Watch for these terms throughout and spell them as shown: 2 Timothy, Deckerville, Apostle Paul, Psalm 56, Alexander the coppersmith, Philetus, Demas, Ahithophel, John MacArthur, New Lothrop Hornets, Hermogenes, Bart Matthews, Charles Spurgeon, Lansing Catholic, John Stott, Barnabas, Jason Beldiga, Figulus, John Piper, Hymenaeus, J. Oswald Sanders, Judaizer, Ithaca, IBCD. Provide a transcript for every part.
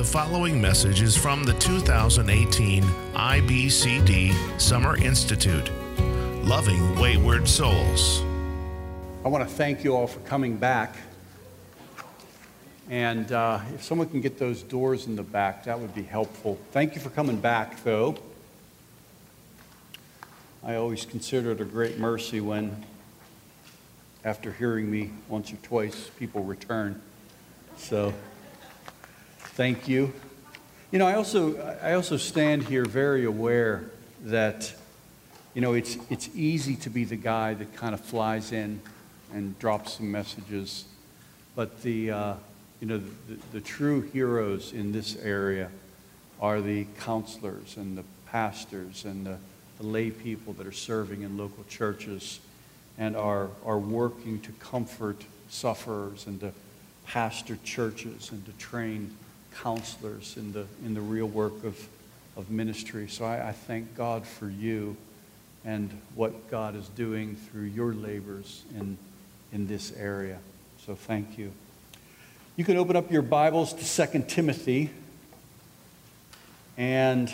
The following message is from the 2018 IBCD Summer Institute, Loving Wayward Souls. I want to thank you all for coming back. And if someone can get those doors in the back, that would be helpful. Thank you for coming back, though. I always consider it a great mercy when, after hearing me once or twice, people return. So, thank you. You know, I also stand here very aware that, you know, it's easy to be the guy that kind of flies in and drops some messages, but the true heroes in this area are the counselors and the pastors and the lay people that are serving in local churches and are working to comfort sufferers and to pastor churches and to train counselors in the real work of ministry. So I thank God for you and what God is doing through your labors in this area. So thank you. You can open up your Bibles to 2 Timothy and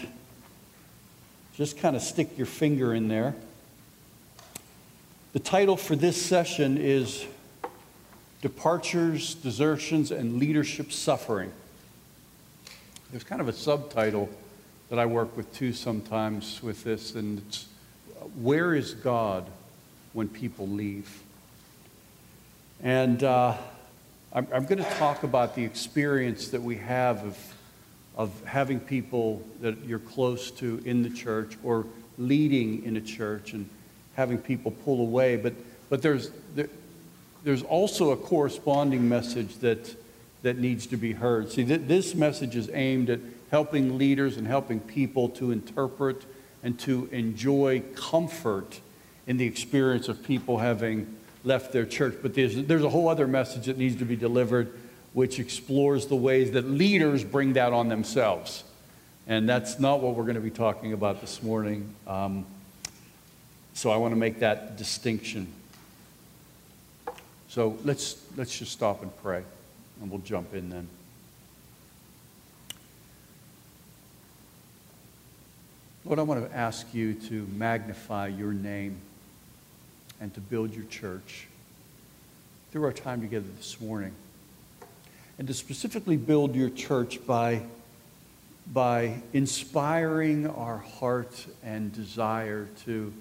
just kind of stick your finger in there. The title for this session is Departures, Desertions, and Leadership Suffering. There's kind of a subtitle that I work with too sometimes with this, and it's, Where is God when people leave? And I'm going to talk about the experience that we have of having people that you're close to in the church or leading in a church and having people pull away. But there's also a corresponding message that needs to be heard. See, this message is aimed at helping leaders and helping people to interpret and to enjoy comfort in the experience of people having left their church. But there's a whole other message that needs to be delivered, which explores the ways that leaders bring that on themselves. And that's not what we're going to be talking about this morning. So I want to make that distinction. So let's just stop and pray, and we'll jump in then. Lord, I want to ask you to magnify your name and to build your church through our time together this morning, and to specifically build your church by inspiring our heart and desire to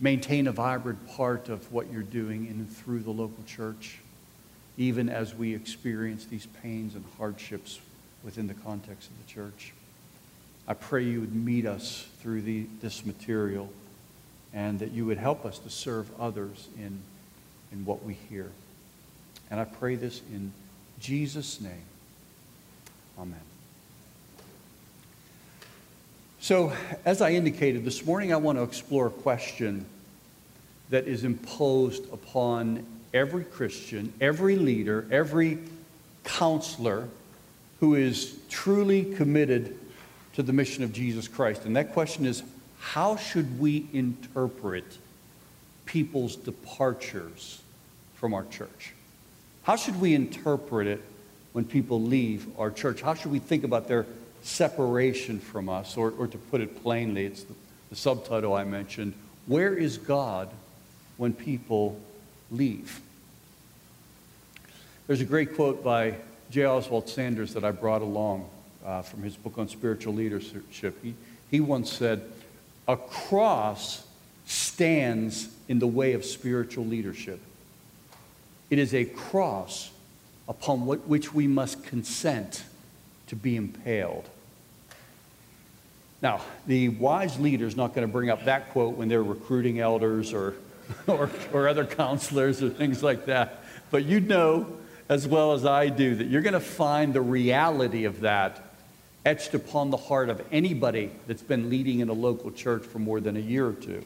maintain a vibrant part of what you're doing in and through the local church, even as we experience these pains and hardships within the context of the church. I pray you would meet us through this material, and that you would help us to serve others in what we hear. And I pray this in Jesus' name. Amen. So, as I indicated this morning, I want to explore a question that is imposed upon every Christian, every leader, every counselor who is truly committed to the mission of Jesus Christ. And that question is, how should we interpret people's departures from our church? How should we interpret it when people leave our church? How should we think about their separation from us? Or to put it plainly, it's the subtitle I mentioned, Where is God when people leave? There's a great quote by J. Oswald Sanders that I brought along from his book on spiritual leadership. He once said, "A cross stands in the way of spiritual leadership. It is a cross upon which we must consent to be impaled." Now, the wise leader is not going to bring up that quote when they're recruiting elders or other counselors or things like that. But you know as well as I do that you're going to find the reality of that etched upon the heart of anybody that's been leading in a local church for more than a year or two.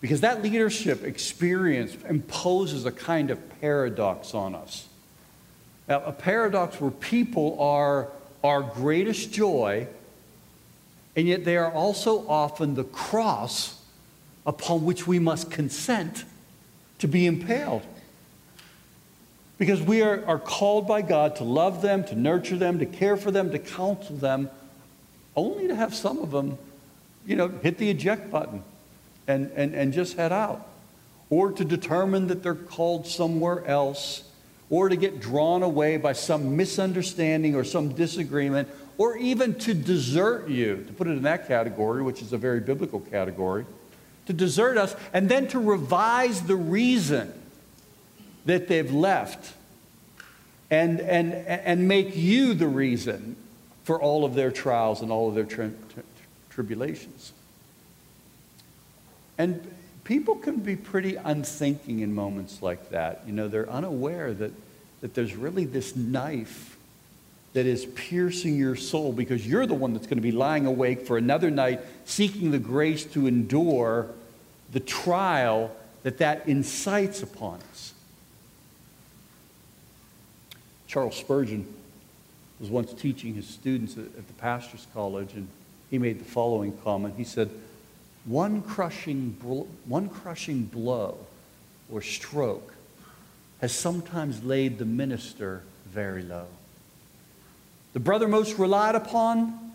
Because that leadership experience imposes a kind of paradox on us. Now, a paradox where people are our greatest joy, and yet they are also often the cross upon which we must consent to be impaled. Because we are called by God to love them, to nurture them, to care for them, to counsel them, only to have some of them, you know, hit the eject button and just head out. Or to determine that they're called somewhere else, or to get drawn away by some misunderstanding or some disagreement, or even to desert you, to put it in that category, which is a very biblical category, to desert us, and then to revise the reason that they've left and make you the reason for all of their trials and all of their tribulations. And people can be pretty unthinking in moments like that. You know, they're unaware that there's really this knife that is piercing your soul, because you're the one that's going to be lying awake for another night seeking the grace to endure the trial that incites upon us. Charles Spurgeon was once teaching his students at the pastor's college, and he made the following comment. He said, one crushing blow or stroke has sometimes laid the minister very low. The brother most relied upon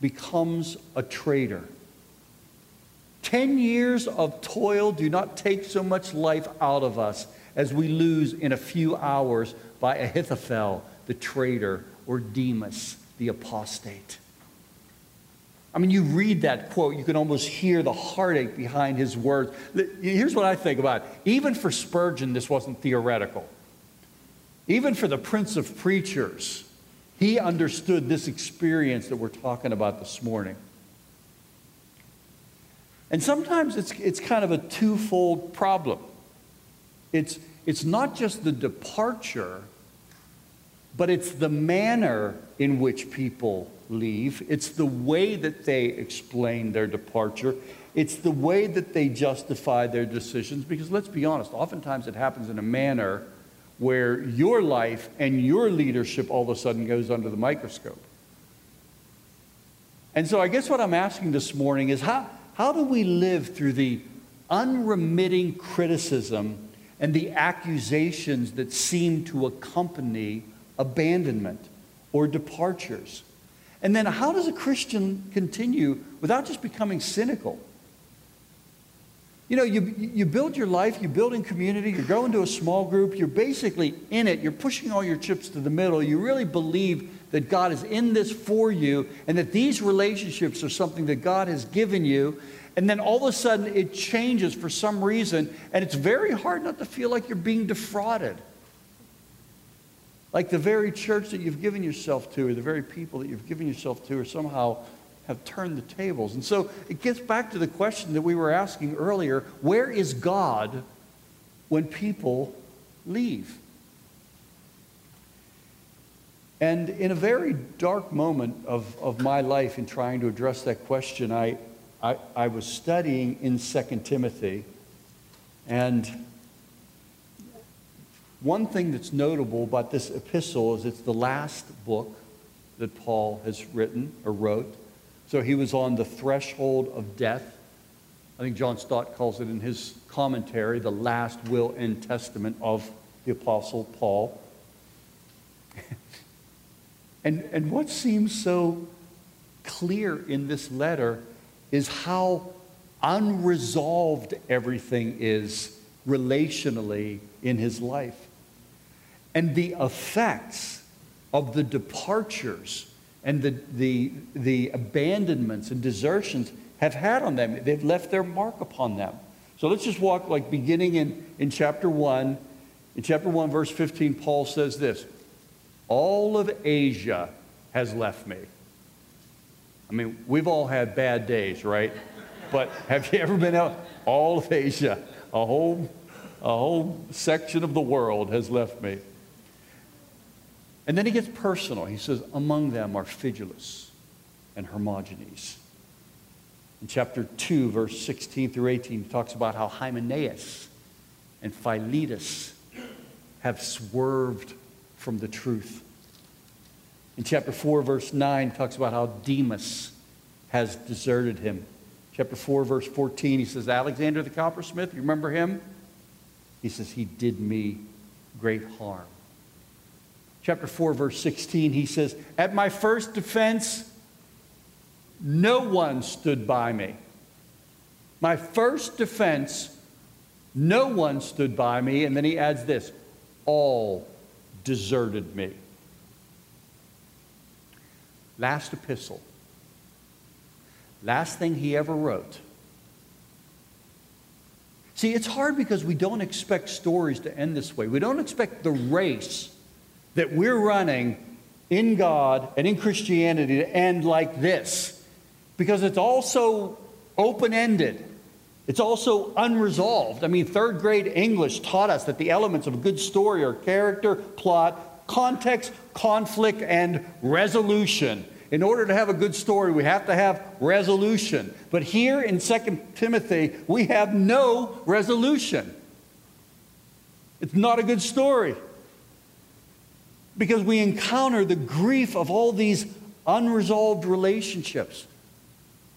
becomes a traitor. 10 years of toil do not take so much life out of us as we lose in a few hours by Ahithophel, the traitor, or Demas, the apostate. I mean, you read that quote, you can almost hear the heartache behind his words. Here's what I think about it. Even for Spurgeon, this wasn't theoretical. Even for the Prince of Preachers, he understood this experience that we're talking about this morning. And sometimes it's kind of a twofold problem. It's not just the departure, but it's the manner in which people leave. It's the way that they explain their departure. It's the way that they justify their decisions. Because let's be honest, oftentimes it happens in a manner where your life and your leadership all of a sudden goes under the microscope. And so I guess what I'm asking this morning is, how do we live through the unremitting criticism and the accusations that seem to accompany abandonment or departures? And then how does a Christian continue without just becoming cynical? You know, you build your life, you build in community, you go into a small group, you're basically in it, you're pushing all your chips to the middle, you really believe that God is in this for you and that these relationships are something that God has given you, and then all of a sudden it changes for some reason, and it's very hard not to feel like you're being defrauded. Like the very church that you've given yourself to, or the very people that you've given yourself to, or somehow have turned the tables. And so it gets back to the question that we were asking earlier, where is God when people leave? And in a very dark moment of my life in trying to address that question, I was studying in 2 Timothy, and one thing that's notable about this epistle is it's the last book that Paul has written or wrote. So he was on the threshold of death. I think John Stott calls it in his commentary the last will and testament of the Apostle Paul. And what seems so clear in this letter is how unresolved everything is relationally in his life. And the effects of the departures and the abandonments and desertions have had on them. They've left their mark upon them. So let's just walk, like, beginning in chapter 1. In chapter 1, verse 15, Paul says this, "All of Asia has left me." I mean, we've all had bad days, right? But have you ever been out? All of Asia, a whole section of the world has left me. And then he gets personal. He says, among them are Figulus and Hermogenes. In chapter 2, verse 16 through 18, he talks about how Hymenaeus and Philetus have swerved from the truth. In chapter 4, verse 9, he talks about how Demas has deserted him. Chapter 4, verse 14, he says, Alexander the coppersmith, you remember him? He says, he did me great harm. Chapter 4, verse 16, he says, "At my first defense, no one stood by me." My first defense, no one stood by me. And then he adds this, all deserted me. Last epistle, last thing he ever wrote. See, it's hard because we don't expect stories to end this way. We don't expect the race that we're running in God and in Christianity to end like this, because it's also open-ended. It's also unresolved. I mean, third grade English taught us that the elements of a good story are character, plot, context, conflict, and resolution. In order to have a good story, we have to have resolution. But here in 2 Timothy, we have no resolution. It's not a good story, because we encounter the grief of all these unresolved relationships.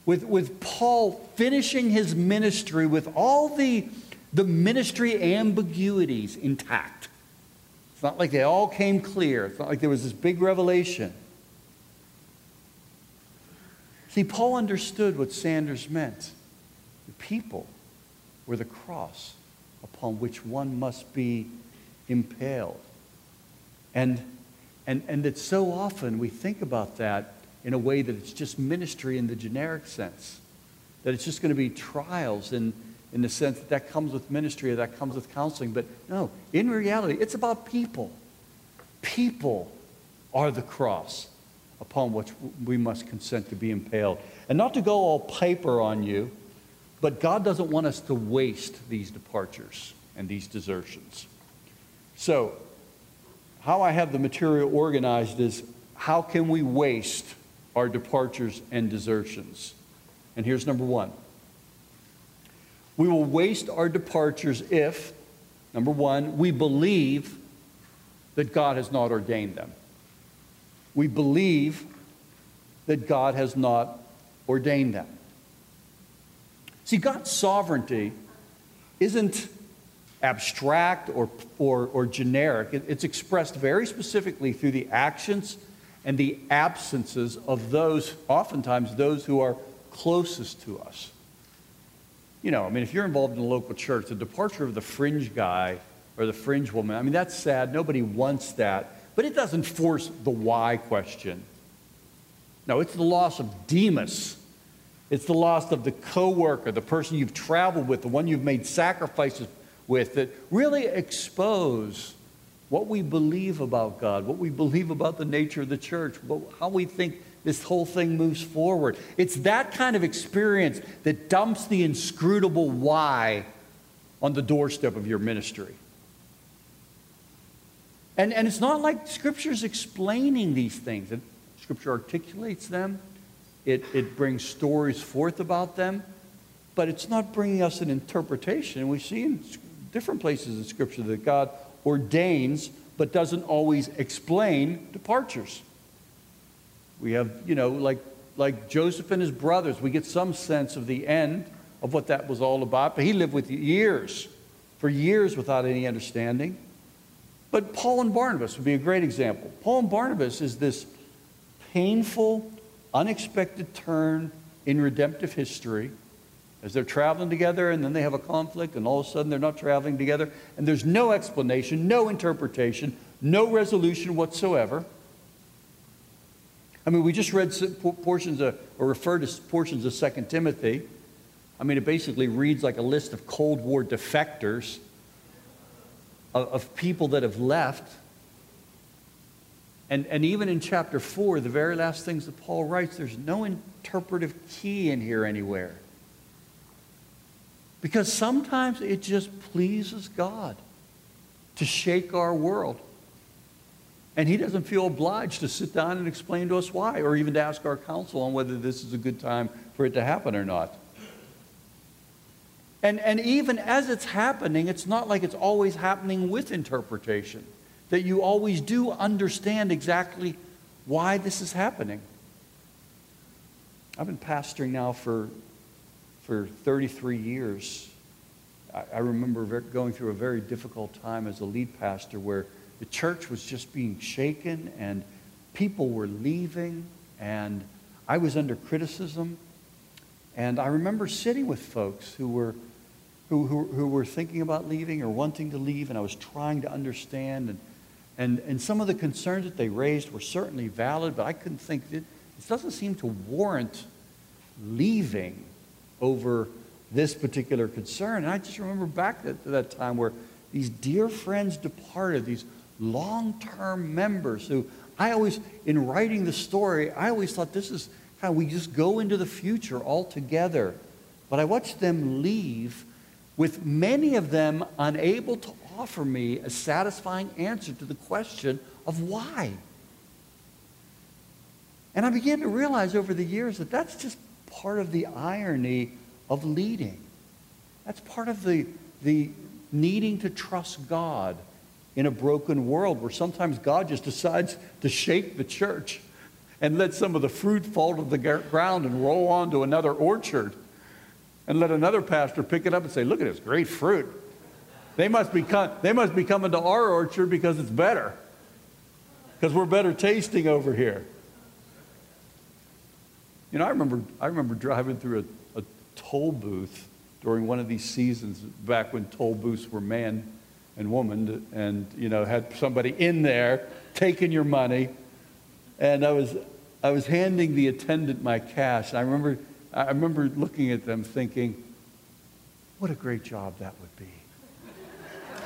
With Paul finishing his ministry with all the ministry ambiguities intact. It's not like they all came clear. It's not like there was this big revelation. See, Paul understood what Sanders meant. The people were the cross upon which one must be impaled. And that so often we think about that in a way that it's just ministry in the generic sense, that it's just going to be trials in the sense that that comes with ministry or that comes with counseling. But no, in reality, it's about people. People are the cross upon which we must consent to be impaled. And not to go all Piper on you, but God doesn't want us to waste these departures and these desertions. So how I have the material organized is, how can we waste our departures and desertions? And here's number one. We will waste our departures if, number one, we believe that God has not ordained them. We believe that God has not ordained them. See, God's sovereignty isn't abstract or generic. It's expressed very specifically through the actions and the absences of those, oftentimes those who are closest to us. You know, I mean, if you're involved in a local church, the departure of the fringe guy or the fringe woman, I mean, that's sad. Nobody wants that. But it doesn't force the why question. No, it's the loss of Demas. It's the loss of the coworker, the person you've traveled with, the one you've made sacrifices with, that really expose what we believe about God, what we believe about the nature of the church, how we think this whole thing moves forward. It's that kind of experience that dumps the inscrutable why on the doorstep of your ministry. And it's not like Scripture's explaining these things. Scripture articulates them. It brings stories forth about them. But it's not bringing us an interpretation. And we see in different places in Scripture that God ordains but doesn't always explain departures. We have, you know, like Joseph and his brothers, we get some sense of the end of what that was all about, but he lived with years, for years without any understanding. But Paul and Barnabas would be a great example. Paul and Barnabas is this painful, unexpected turn in redemptive history, as they're traveling together, and then they have a conflict, and all of a sudden they're not traveling together, and there's no explanation, no interpretation, no resolution whatsoever. I mean, we just read portions of, or referred to portions of 2 Timothy. I mean, it basically reads like a list of Cold War defectors, of people that have left. And even in chapter 4, the very last things that Paul writes, there's no interpretive key in here anywhere. Because sometimes it just pleases God to shake our world. And he doesn't feel obliged to sit down and explain to us why, or even to ask our counsel on whether this is a good time for it to happen or not. And even as it's happening, it's not like it's always happening with interpretation, that you always do understand exactly why this is happening. I've been pastoring now for 33 years. I remember going through a very difficult time as a lead pastor where the church was just being shaken and people were leaving and I was under criticism. And I remember sitting with folks who were thinking about leaving or wanting to leave, and I was trying to understand. And some of the concerns that they raised were certainly valid, but I couldn't think, it doesn't seem to warrant leaving over this particular concern. And I just remember back to that time where these dear friends departed, these long-term members who I always, in writing the story, I always thought this is how we just go into the future all together. But I watched them leave, with many of them unable to offer me a satisfying answer to the question of why. And I began to realize over the years that that's just part of the irony of leading. That's part of the needing to trust God in a broken world, where sometimes God just decides to shake the church and let some of the fruit fall to the ground and roll on to another orchard, and let another pastor pick it up and say, look at this great fruit. They must be coming to our orchard because it's better, because we're better tasting over here. You know, I remember driving through a toll booth during one of these seasons back when toll booths were man and woman, and you know, had somebody in there taking your money. And I was handing the attendant my cash. And I remember looking at them thinking, what a great job that would be.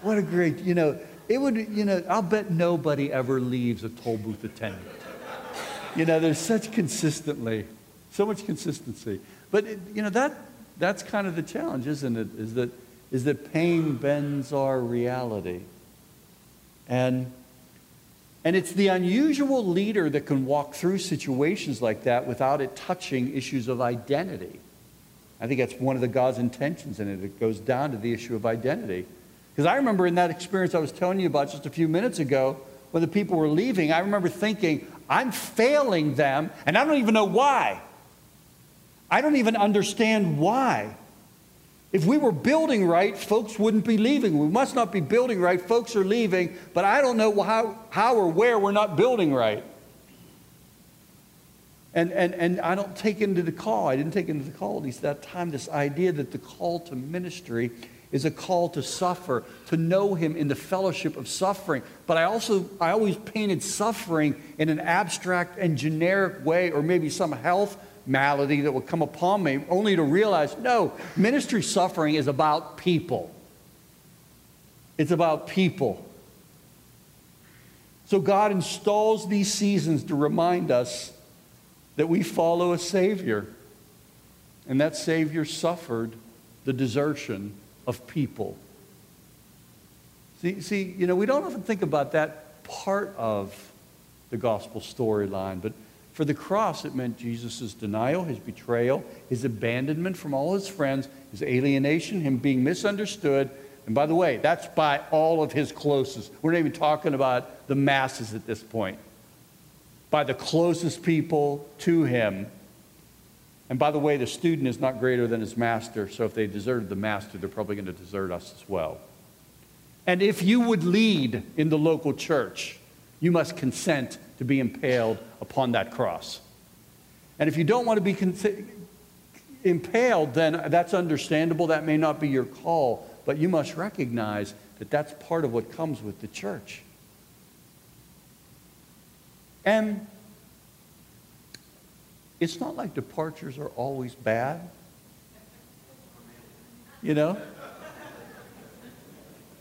What a great, you know, it would, you know, I'll bet nobody ever leaves a toll booth attendant. You know, there's such consistently, so much consistency. But, it, you know, that's kind of the challenge, isn't it? Is that pain bends our reality. And it's the unusual leader that can walk through situations like that without it touching issues of identity. I think that's one of the God's intentions in it. It goes down to the issue of identity. Because I remember in that experience I was telling you about just a few minutes ago, when the people were leaving, I remember thinking, I'm failing them, and I don't even know why. I don't even understand why. If we were building right, folks wouldn't be leaving. We must not be building right. Folks are leaving, but I don't know how or where we're not building right. And I don't take into the call. I didn't take into the call at least that time, this idea that the call to ministry is a call to suffer, to know him in the fellowship of suffering. But I always painted suffering in an abstract and generic way, or maybe some health malady that would come upon me, only to realize, no, ministry suffering is about people. It's about people. So God installs these seasons to remind us that we follow a Savior, and that Savior suffered the desertion of people. See, you know, we don't often think about that part of the gospel storyline, but for the cross, it meant Jesus' denial, his betrayal, his abandonment from all his friends, his alienation, him being misunderstood. And by the way, that's by all of his closest. We're not even talking about the masses at this point. By the closest people to him. And by the way, the student is not greater than his master, so if they deserted the master, they're probably going to desert us as well. And if you would lead in the local church, you must consent to be impaled upon that cross. And if you don't want to be impaled, then that's understandable. That may not be your call, but you must recognize that that's part of what comes with the church. And it's not like departures are always bad, you know?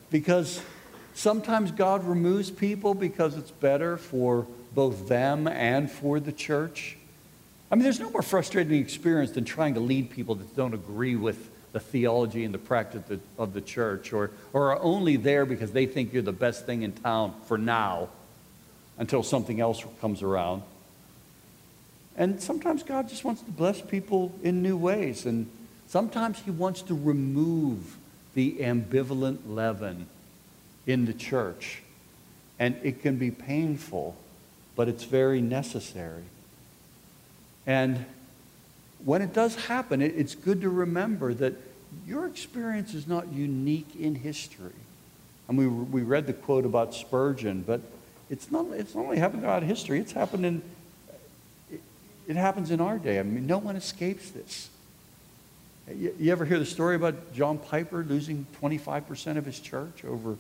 Because sometimes God removes people because it's better for both them and for the church. I mean, there's no more frustrating experience than trying to lead people that don't agree with the theology and the practice of the church, or are only there because they think you're the best thing in town for now until something else comes around. And sometimes God just wants to bless people in new ways. And sometimes he wants to remove the ambivalent leaven in the church. And it can be painful, but it's very necessary. And when it does happen, it's good to remember that your experience is not unique in history. And we read the quote about Spurgeon, but it's not only happened throughout history, it's happened in, it happens in our day. I mean, no one escapes this. You ever hear the story about John Piper losing 25% of his church over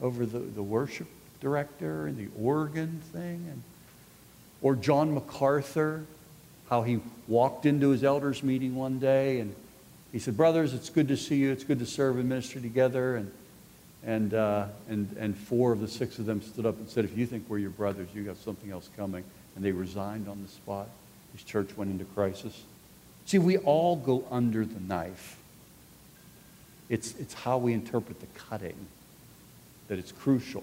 the worship director and the organ thing? And, or John MacArthur, how he walked into his elders meeting one day and he said, brothers, it's good to see you. It's good to serve and minister together. And 4 of the 6 of them stood up and said, if you think we're your brothers, you got something else coming. And they resigned on the spot. His church went into crisis. See, we all go under the knife. It's how we interpret the cutting that it's crucial.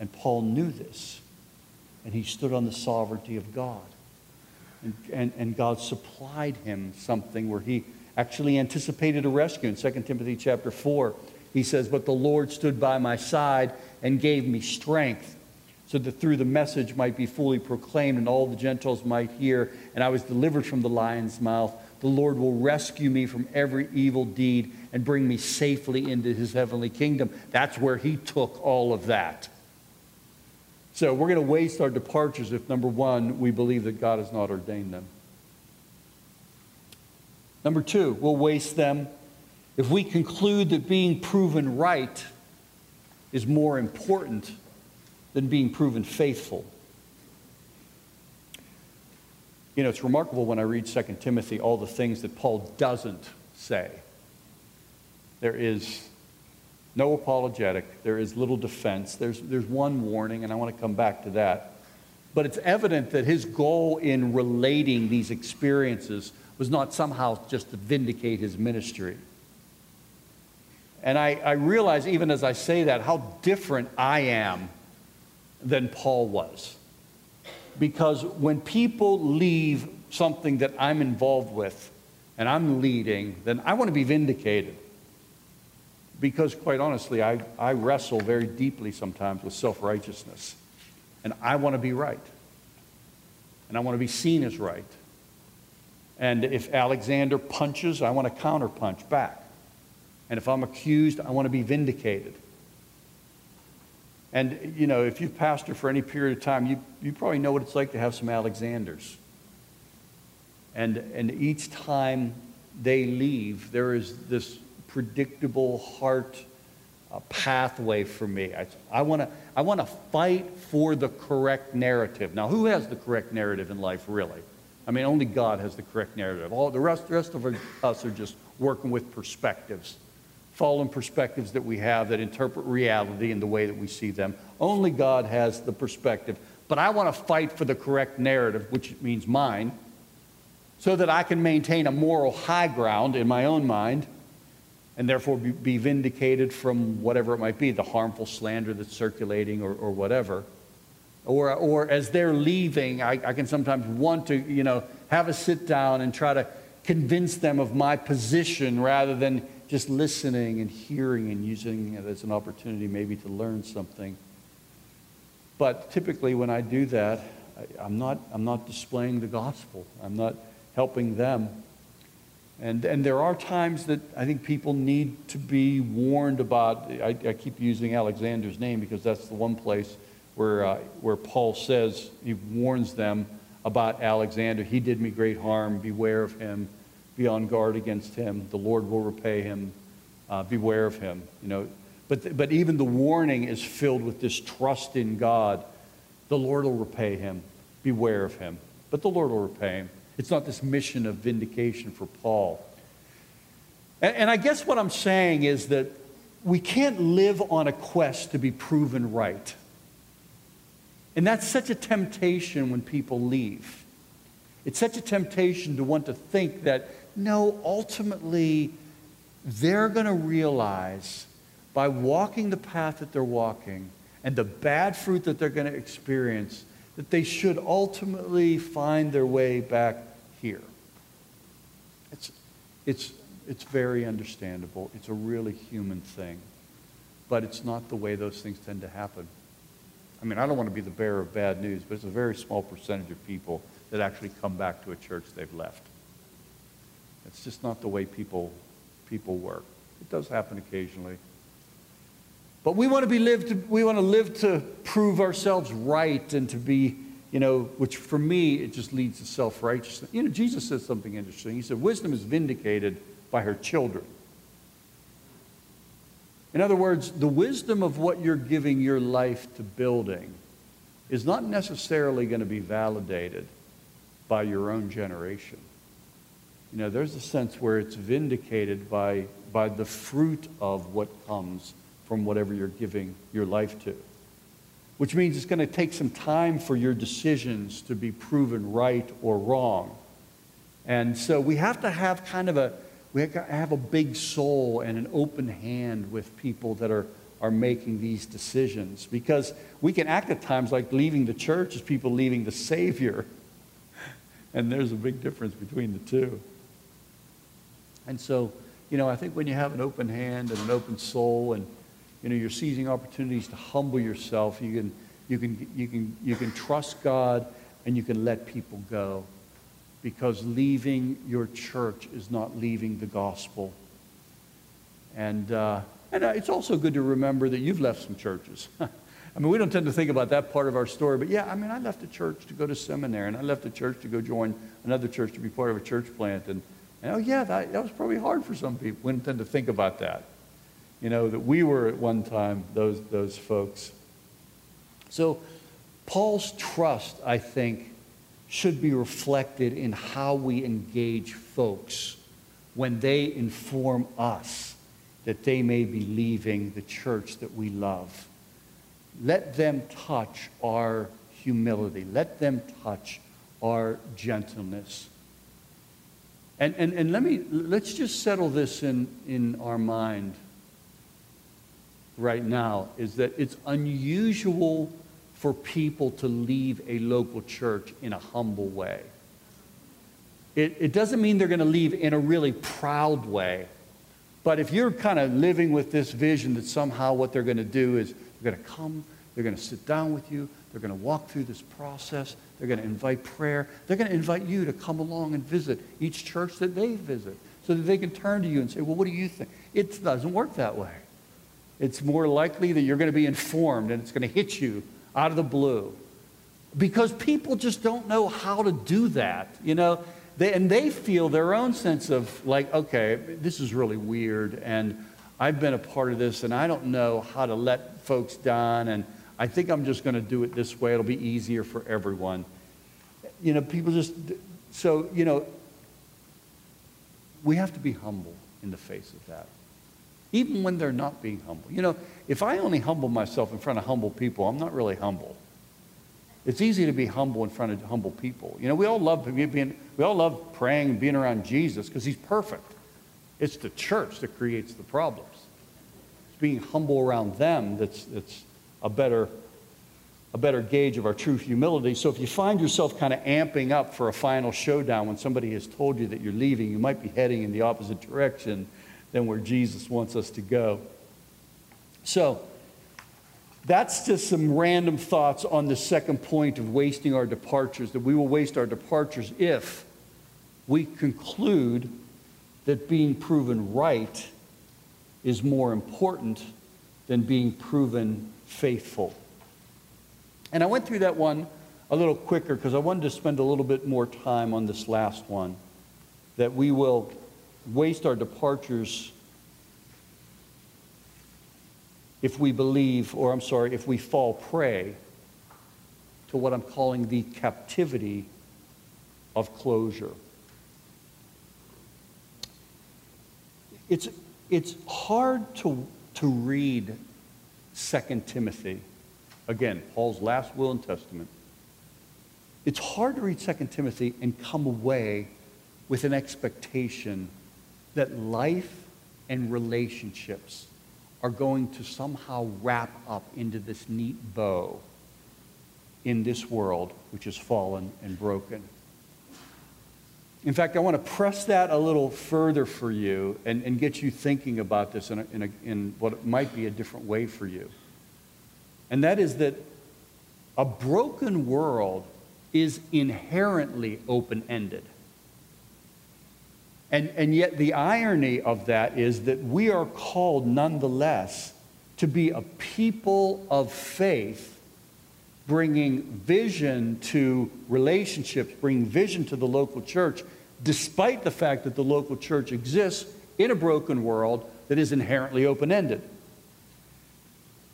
And Paul knew this. And he stood on the sovereignty of God. And God supplied him something where he actually anticipated a rescue. In 2 Timothy chapter 4, he says, but the Lord stood by my side and gave me strength, so that through the message might be fully proclaimed and all the Gentiles might hear. And I was delivered from the lion's mouth. The Lord will rescue me from every evil deed and bring me safely into his heavenly kingdom. That's where he took all of that. So we're going to waste our departures if, number one, we believe that God has not ordained them. Number two, we'll waste them if we conclude that being proven right is more important than being proven faithful. You know, it's remarkable when I read 2 Timothy, all the things that Paul doesn't say. There is no apologetic. There is little defense. There's one warning, and I want to come back to that. But it's evident that his goal in relating these experiences was not somehow just to vindicate his ministry. And I realize, even as I say that, how different I am than Paul was. Because when people leave something that I'm involved with and I'm leading, then I want to be vindicated. Because, quite honestly, I wrestle very deeply sometimes with self-righteousness. And I want to be right. And I want to be seen as right. And if Alexander punches, I want to counterpunch back. And if I'm accused, I want to be vindicated. And, you know, if you've pastored for any period of time, you probably know what it's like to have some Alexanders. And each time they leave, there is this predictable heart pathway for me. I want to fight for the correct narrative. Now, who has the correct narrative in life, really? I mean, only God has the correct narrative. All the rest of us are just working with perspectives, fallen perspectives that we have that interpret reality in the way that we see them. Only God has the perspective. But I want to fight for the correct narrative, which means mine, so that I can maintain a moral high ground in my own mind, and therefore be vindicated from whatever it might be, the harmful slander that's circulating or whatever. Or as they're leaving, I can sometimes want to, you know, have a sit down and try to convince them of my position rather than just listening and hearing and using it as an opportunity maybe to learn something. But typically when I do that, I'm not displaying the gospel. I'm not helping them. And there are times that I think people need to be warned about. I keep using Alexander's name because that's the one place where Paul says, he warns them about Alexander. He did me great harm. Beware of him. Be on guard against him. The Lord will repay him. Beware of him. You know, but even the warning is filled with this trust in God. The Lord will repay him. Beware of him. But the Lord will repay him. It's not this mission of vindication for Paul. And I guess what I'm saying is that we can't live on a quest to be proven right. And that's such a temptation when people leave. It's such a temptation to want to think that, no, ultimately, they're going to realize by walking the path that they're walking and the bad fruit that they're going to experience, that they should ultimately find their way back here. It's very understandable. It's a really human thing. But it's not the way those things tend to happen. I mean, I don't want to be the bearer of bad news, but it's a very small percentage of people that actually come back to a church they've left. It's just not the way people people work. It does happen occasionally. But we want to live to prove ourselves right and to be, you know, which for me, it just leads to self-righteousness. You know, Jesus said something interesting. He said, wisdom is vindicated by her children. In other words, the wisdom of what you're giving your life to building is not necessarily going to be validated by your own generation. You know, there's a sense where it's vindicated by the fruit of what comes from whatever you're giving your life to, which means it's going to take some time for your decisions to be proven right or wrong. And so we have to have kind of a big soul and an open hand with people that are making these decisions, because we can act at times like leaving the church is people leaving the Savior. And there's a big difference between the two. And so, you know, I think when you have an open hand and an open soul and, you know, you're seizing opportunities to humble yourself, you can trust God and you can let people go. Because leaving your church is not leaving the gospel. And it's also good to remember that you've left some churches. I mean, we don't tend to think about that part of our story, but yeah, I mean, I left a church to go to seminary, and I left a church to go join another church to be part of a church plant. And oh yeah, that was probably hard for some people. We don't tend to think about that. You know, that we were at one time those folks. So Paul's trust, I think, should be reflected in how we engage folks when they inform us that they may be leaving the church that we love. Let them touch our humility. Let them touch our gentleness. And let's just settle this in our mind right now, is that it's unusual for people to leave a local church in a humble way. It doesn't mean they're going to leave in a really proud way. But if you're kind of living with this vision that somehow what they're going to do is they're going to come, they're going to sit down with you, they're going to walk through this process, they're going to invite prayer, they're going to invite you to come along and visit each church that they visit so that they can turn to you and say, well, what do you think? It doesn't work that way. It's more likely that you're going to be informed and it's going to hit you out of the blue. Because people just don't know how to do that, you know. They feel their own sense of like, okay, this is really weird and I've been a part of this and I don't know how to let folks down and I think I'm just going to do it this way. It'll be easier for everyone. You know, people just, so, you know, we have to be humble in the face of that. Even when they're not being humble. You know, if I only humble myself in front of humble people, I'm not really humble. It's easy to be humble in front of humble people. You know, we all love praying and being around Jesus because he's perfect. It's the church that creates the problems. It's being humble around them that's a better gauge of our true humility. So if you find yourself kind of amping up for a final showdown when somebody has told you that you're leaving, you might be heading in the opposite direction than where Jesus wants us to go. So that's just some random thoughts on the second point of wasting our departures, that we will waste our departures if we conclude that being proven right is more important than being proven faithful. And I went through that one a little quicker because I wanted to spend a little bit more time on this last one, that we will waste our departures if we fall prey to what I'm calling the captivity of closure. It's hard to read 2 Timothy. Again, Paul's last will and testament. It's hard to read 2 Timothy and come away with an expectation that life and relationships are going to somehow wrap up into this neat bow in this world which is fallen and broken. In fact, I want to press that a little further for you and get you thinking about this in what might be a different way for you. And that is that a broken world is inherently open-ended. And yet the irony of that is that we are called nonetheless to be a people of faith, bringing vision to relationships, bringing vision to the local church, despite the fact that the local church exists in a broken world that is inherently open-ended.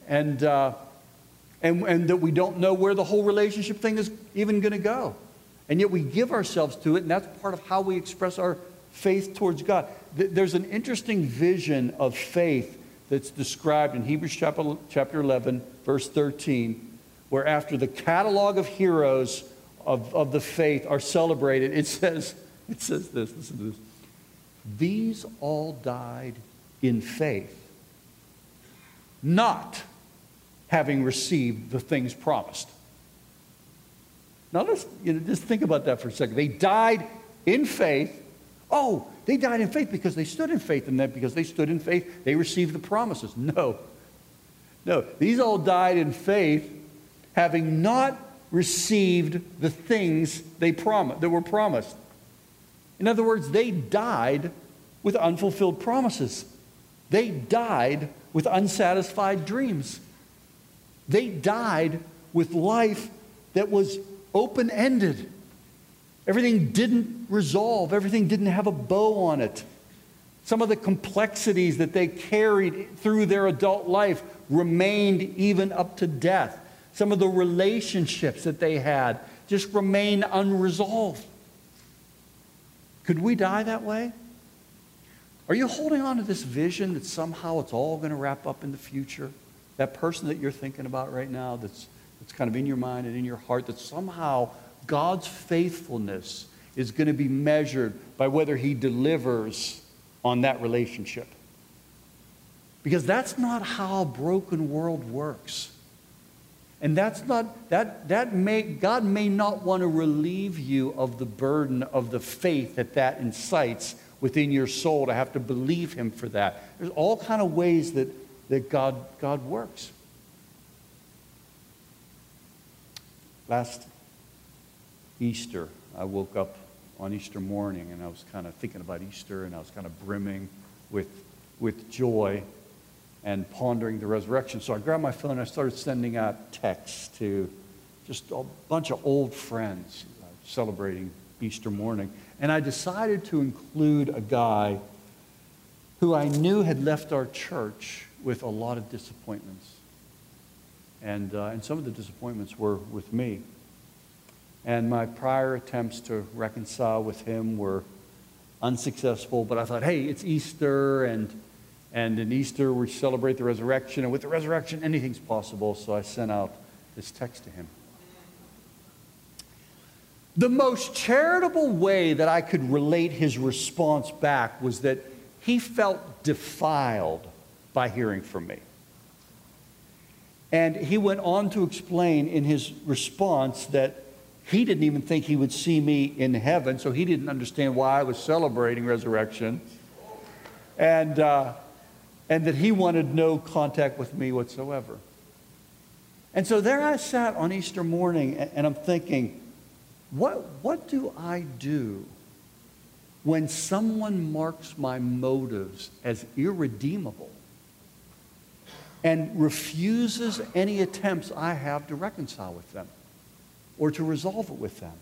And that we don't know where the whole relationship thing is even going to go. And yet we give ourselves to it, and that's part of how we express our faith towards God. There's an interesting vision of faith that's described in Hebrews chapter 11, verse 13, where after the catalog of heroes of the faith are celebrated, it says this, listen to this. These all died in faith, not having received the things promised. Now let's just think about that for a second. They died in faith. Oh, they died in faith because they stood in faith, and then because they stood in faith, they received the promises. No. No. These all died in faith, having not received the things that were promised. In other words, they died with unfulfilled promises. They died with unsatisfied dreams. They died with life that was open-ended. Everything didn't resolve. Everything didn't have a bow on it. Some of the complexities that they carried through their adult life remained even up to death. Some of the relationships that they had just remained unresolved. Could we die that way? Are you holding on to this vision that somehow it's all going to wrap up in the future? That person that you're thinking about right now that's kind of in your mind and in your heart, that somehow God's faithfulness is going to be measured by whether he delivers on that relationship. Because that's not how a broken world works. And that's not, God may not want to relieve you of the burden of the faith that incites within your soul to have to believe him for that. There's all kind of ways that God works. Last Easter, I woke up on Easter morning and I was kind of thinking about Easter, and I was kind of brimming with joy and pondering the resurrection. So I grabbed my phone and I started sending out texts to just a bunch of old friends celebrating Easter morning. And I decided to include a guy who I knew had left our church with a lot of disappointments. And some of the disappointments were with me. And my prior attempts to reconcile with him were unsuccessful, but I thought, hey, it's Easter, and in Easter we celebrate the resurrection, and with the resurrection anything's possible, so I sent out this text to him. The most charitable way that I could relate his response back was that he felt defiled by hearing from me. And he went on to explain in his response that he didn't even think he would see me in heaven, so he didn't understand why I was celebrating resurrection, and that he wanted no contact with me whatsoever. And so there I sat on Easter morning, and I'm thinking, what do I do when someone marks my motives as irredeemable and refuses any attempts I have to reconcile with them or to resolve it with them?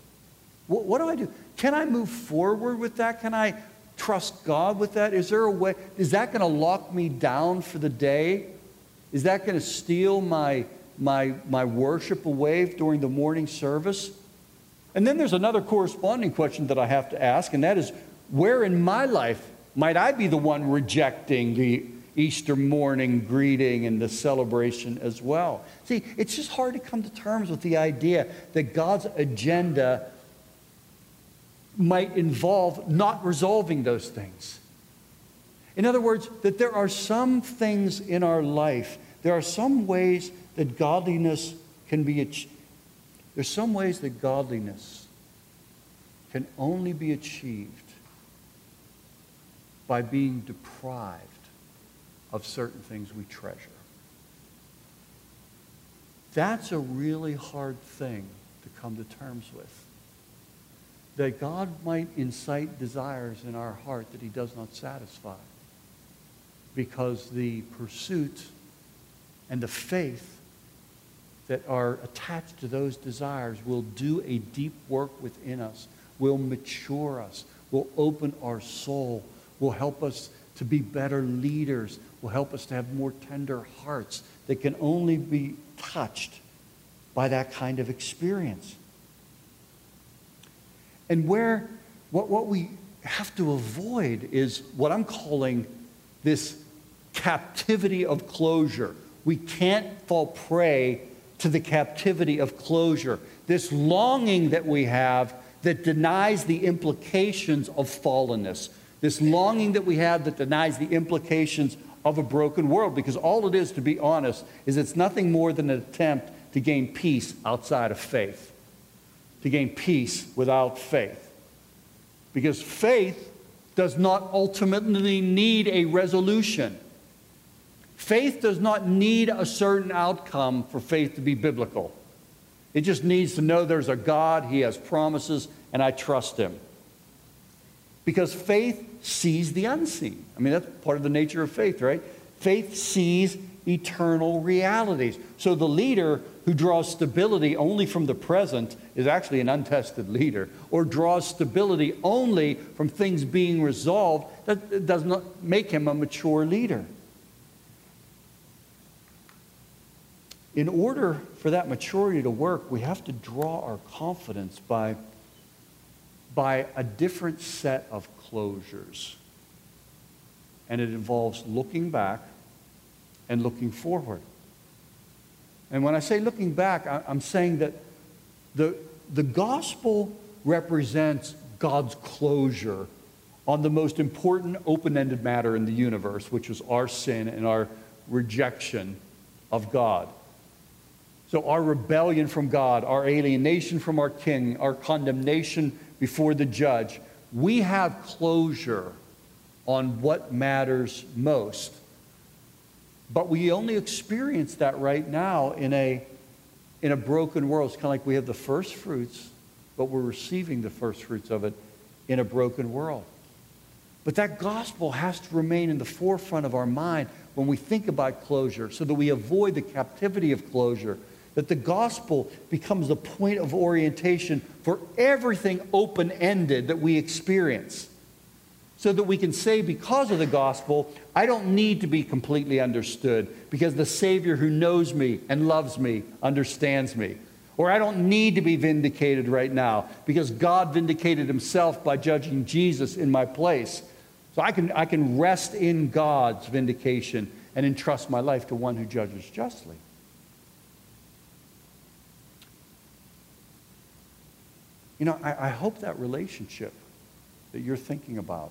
What do I do? Can I move forward with that? Can I trust God with that? Is there a way? Is that going to lock me down for the day? Is that going to steal my worship away during the morning service? And then there's another corresponding question that I have to ask, and that is, where in my life might I be the one rejecting the Easter morning greeting and the celebration as well? See, it's just hard to come to terms with the idea that God's agenda might involve not resolving those things. In other words, that there are some things in our life, there are some ways that godliness can be achieved. There's some ways that godliness can only be achieved by being deprived of certain things we treasure. That's a really hard thing to come to terms with. that God might incite desires in our heart that he does not satisfy, because the pursuit and the faith that are attached to those desires will do a deep work within us, will mature us, will open our soul, will help us to be better leaders, will help us to have more tender hearts that can only be touched by that kind of experience. And where what we have to avoid is what I'm calling this captivity of closure. We can't fall prey to the captivity of closure, this longing that we have that denies the implications of fallenness, this longing that we have that denies the implications of a broken world, because all it is, to be honest, is it's nothing more than an attempt to gain peace outside of faith, to gain peace without faith. Because faith does not ultimately need a resolution. Faith does not need a certain outcome for faith to be biblical. It just needs to know there's a God, he has promises, and I trust him. Because faith sees the unseen. I mean, that's part of the nature of faith, right? Faith sees eternal realities. So the leader who draws stability only from the present is actually an untested leader, or draws stability only from things being resolved, that does not make him a mature leader. In order for that maturity to work, we have to draw our confidence by a different set of closures. And it involves looking back and looking forward. And when I say looking back, I'm saying that the gospel represents God's closure on the most important open-ended matter in the universe, which is our sin and our rejection of God. So our rebellion from God, our alienation from our King, our condemnation before the judge, we have closure on what matters most. But we only experience that right now in a broken world. It's kind of like we have the first fruits, but we're receiving the first fruits of it in a broken world. But that gospel has to remain in the forefront of our mind when we think about closure, so that we avoid the captivity of closure, that the gospel becomes the point of orientation for everything open-ended that we experience, so that we can say, because of the gospel, I don't need to be completely understood, because the Savior who knows me and loves me understands me. Or I don't need to be vindicated right now, because God vindicated himself by judging Jesus in my place. So I can rest in God's vindication and entrust my life to one who judges justly. You know, I hope that relationship that you're thinking about,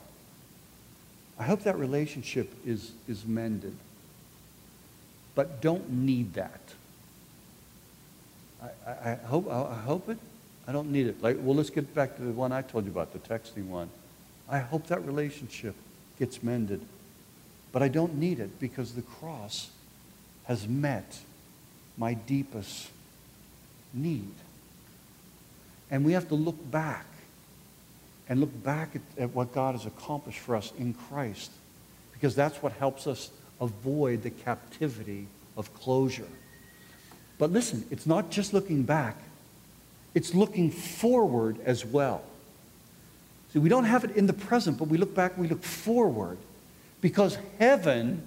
I hope that relationship is mended. But don't need that. I don't need it. Like, well, let's get back to the one I told you about, the texting one. I hope that relationship gets mended. But I don't need it, because the cross has met my deepest need. And we have to look back, and look back at what God has accomplished for us in Christ, because that's what helps us avoid the captivity of closure. But listen, it's not just looking back, it's looking forward as well. See, we don't have it in the present, but we look back and we look forward, because heaven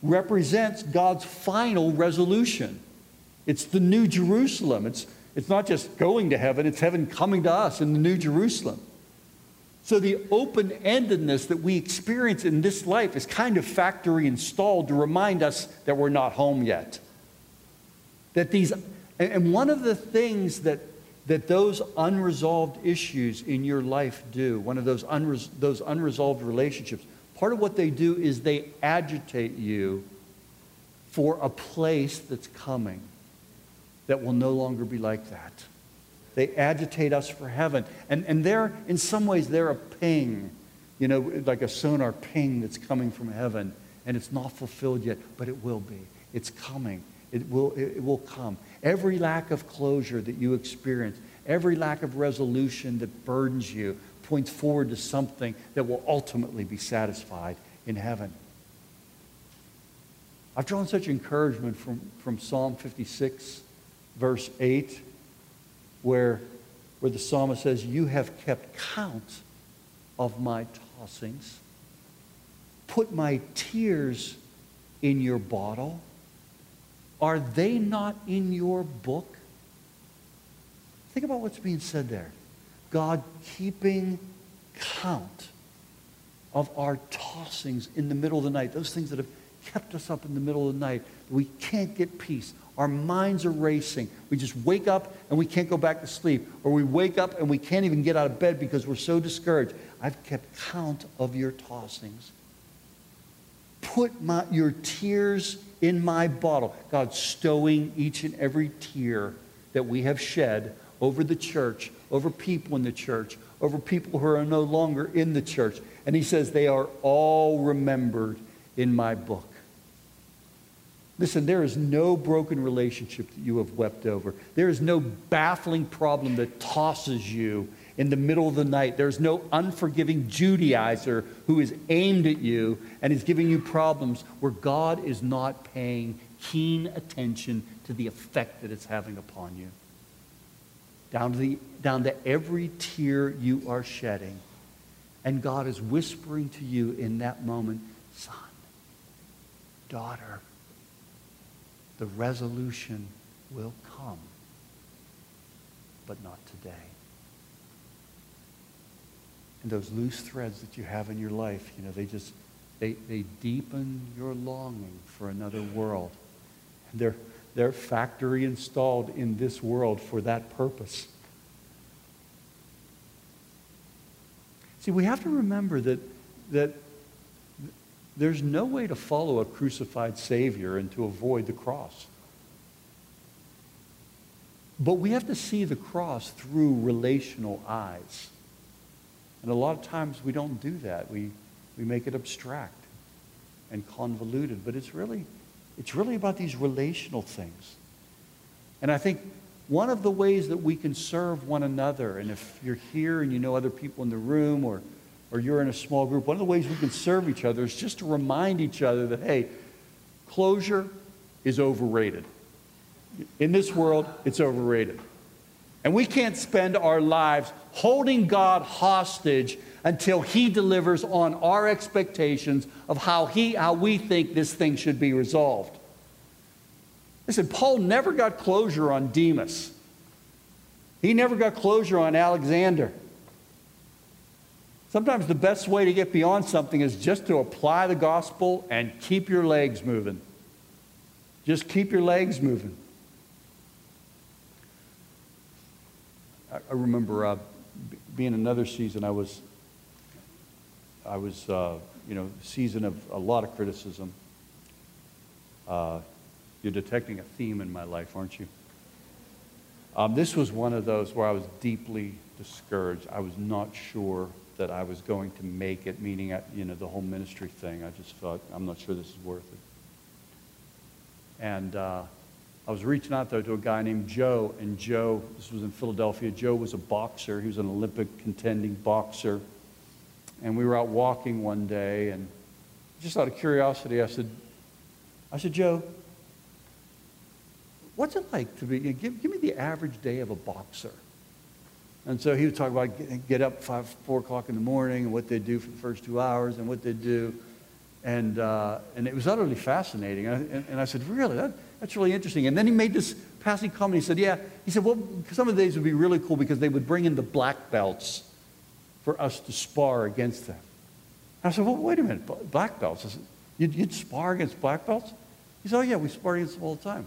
represents God's final resolution. It's the New Jerusalem. It's not just going to heaven, it's heaven coming to us in the New Jerusalem. So the open-endedness that we experience in this life is kind of factory installed to remind us that we're not home yet. That these, and one of the things that those unresolved issues in your life do, one of those unresolved relationships, part of what they do is they agitate you for a place that's coming that will no longer be like that. They agitate us for heaven. And they're, in some ways, they're a ping, you know, like a sonar ping that's coming from heaven, and it's not fulfilled yet, but it will be. It's coming. It will come. Every lack of closure that you experience Every lack of resolution that burdens you points forward to something that will ultimately be satisfied in heaven. I've drawn such encouragement from Psalm 56, verse 8, where the psalmist says, "You have kept count of my tossings, put my tears in your bottle. Are they not in your book?" Think about what's being said there. God keeping count of our tossings in the middle of the night, those things that have kept us up in the middle of the night. We can't get peace. Our minds are racing. We just wake up and we can't go back to sleep. Or we wake up and we can't even get out of bed because we're so discouraged. I've kept count of your tossings. Put your tears in my bottle. God stowing each and every tear that we have shed over the church, over people in the church, over people who are no longer in the church. And he says, they are all remembered in my book. Listen, there is no broken relationship that you have wept over. There is no baffling problem that tosses you in the middle of the night. There's no unforgiving Judaizer who is aimed at you and is giving you problems where God is not paying keen attention to the effect that it's having upon you. Down to every tear you are shedding. And God is whispering to you in that moment, son, daughter, the resolution will come, but not today. And those loose threads that you have in your life, you know, they deepen your longing for another world. And they're factory installed in this world for that purpose. See, we have to remember that there's no way to follow a crucified Savior and to avoid the cross. But we have to see the cross through relational eyes. And a lot of times we don't do that. We make it abstract and convoluted. But it's really about these relational things. And I think one of the ways that we can serve one another, and if you're here and you know other people in the room or you're in a small group, one of the ways we can serve each other is just to remind each other that, hey, closure is overrated. In this world, it's overrated. And we can't spend our lives holding God hostage until he delivers on our expectations of how we think this thing should be resolved. Listen, Paul never got closure on Demas. He never got closure on Alexander. Sometimes the best way to get beyond something is just to apply the gospel and keep your legs moving. Just keep your legs moving. I remember being another season. I was you know, season of a lot of criticism. You're detecting a theme in my life, aren't you? This was one of those where I was deeply discouraged. I was not sure that I was going to make it, meaning, you know, the whole ministry thing. I just thought, I'm not sure this is worth it. And I was reaching out, though, to a guy named Joe. And Joe, this was in Philadelphia. Joe was a boxer. He was an Olympic contending boxer. And we were out walking one day. And just out of curiosity, I said, Joe, what's it like to be, you know, give me the average day of a boxer? And so he would talk about get up 4 o'clock in the morning and what they do for the first 2 hours and what they do. And it was utterly fascinating. And I said, really? That's really interesting. And then he made this passing comment. He said, yeah. He said, well, some of the days would be really cool because they would bring in the black belts for us to spar against them. And I said, well, wait a minute, black belts? I said, you'd spar against black belts? He said, oh, yeah, we spar against them all the time.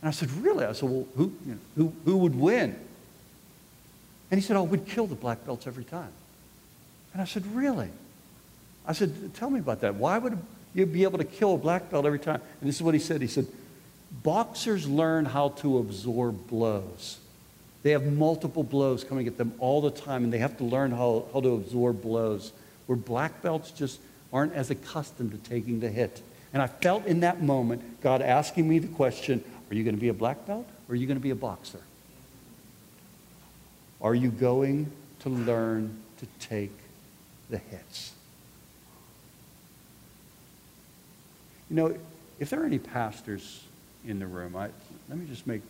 And I said, really? I said, well, who would win? And he said, oh, we'd kill the black belts every time. And I said, really? I said, tell me about that. Why would you be able to kill a black belt every time? And this is what he said. He said, boxers learn how to absorb blows. They have multiple blows coming at them all the time, and they have to learn how to absorb blows, where black belts just aren't as accustomed to taking the hit. And I felt in that moment God asking me the question, are you going to be a black belt or are you going to be a boxer? Are you going to learn to take the hits? You know, if there are any pastors in the room, let me just make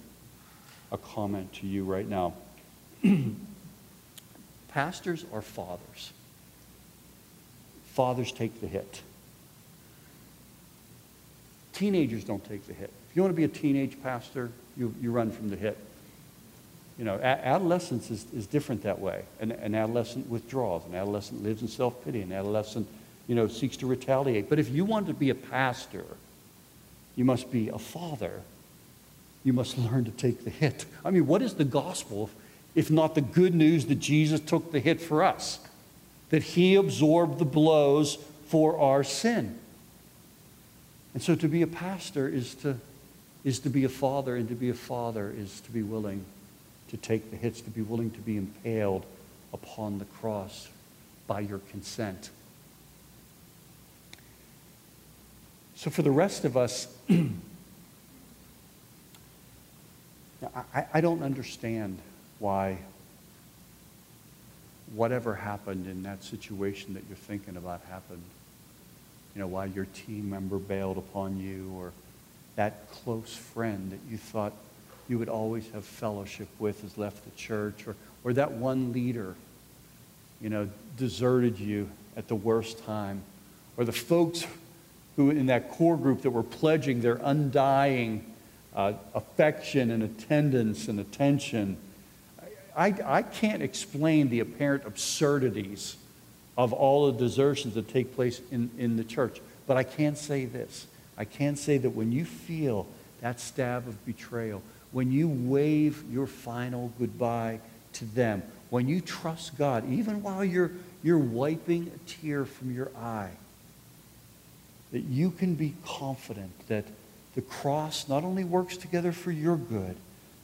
a comment to you right now. Pastors are fathers. Fathers take the hit. Teenagers don't take the hit. If you want to be a teenage pastor, you run from the hit. You know, adolescence is different that way. An adolescent withdraws. An adolescent lives in self-pity. An adolescent, you know, seeks to retaliate. But if you want to be a pastor, you must be a father. You must learn to take the hit. I mean, what is the gospel if not the good news that Jesus took the hit for us? That he absorbed the blows for our sin. And so to be a pastor is to be a father, and to be a father is to be willing to take the hits, to be willing to be impaled upon the cross by your consent. So for the rest of us, I don't understand why whatever happened in that situation that you're thinking about happened. You know, why your team member bailed upon you, or that close friend that you thought you would always have fellowship with has left the church, or that one leader, you know, deserted you at the worst time, or the folks who in that core group that were pledging their undying affection and attendance and attention. I can't explain the apparent absurdities of all the desertions that take place in the church. But I can say this. I can say that when you feel that stab of betrayal, when you wave your final goodbye to them, when you trust God, even while you're wiping a tear from your eye, that you can be confident that the cross not only works together for your good,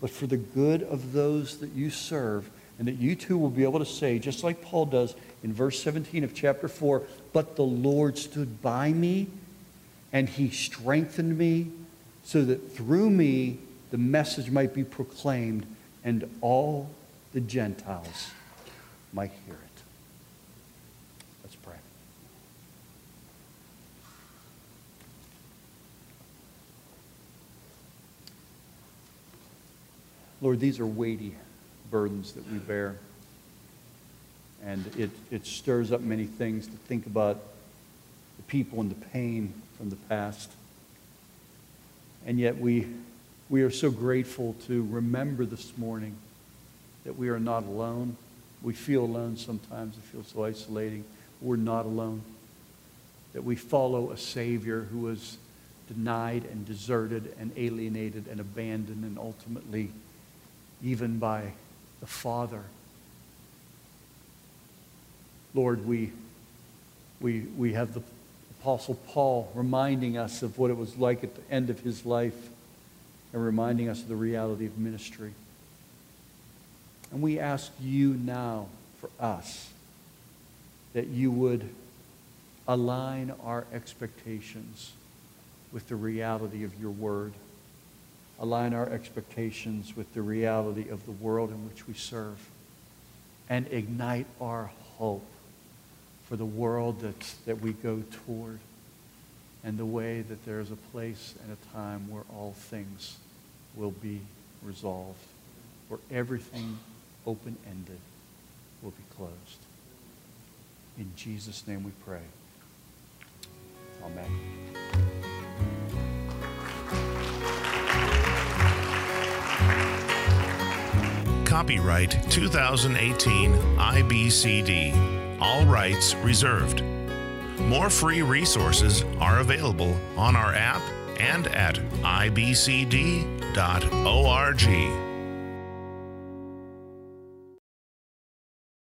but for the good of those that you serve, and that you too will be able to say, just like Paul does in verse 17 of chapter 4, "But the Lord stood by me, and he strengthened me, so that through me the message might be proclaimed, and all the Gentiles might hear it." Let's pray. Lord, these are weighty burdens that we bear, and it stirs up many things to think about the people and the pain from the past, and yet we are so grateful to remember this morning that we are not alone. We feel alone sometimes. It feels so isolating. We're not alone, that we follow a Savior who was denied and deserted and alienated and abandoned, and ultimately even by the Father. Lord, we have the Apostle Paul reminding us of what it was like at the end of his life, and reminding us of the reality of ministry. And we ask you now for us, that you would align our expectations with the reality of your word, align our expectations with the reality of the world in which we serve, and ignite our hope for the world that we go toward, and the way that there is a place and a time where all things will be resolved, where everything open-ended will be closed. In Jesus' name we pray. Amen. Copyright 2018 IBCD. All rights reserved. More free resources are available on our app and at ibcd.org.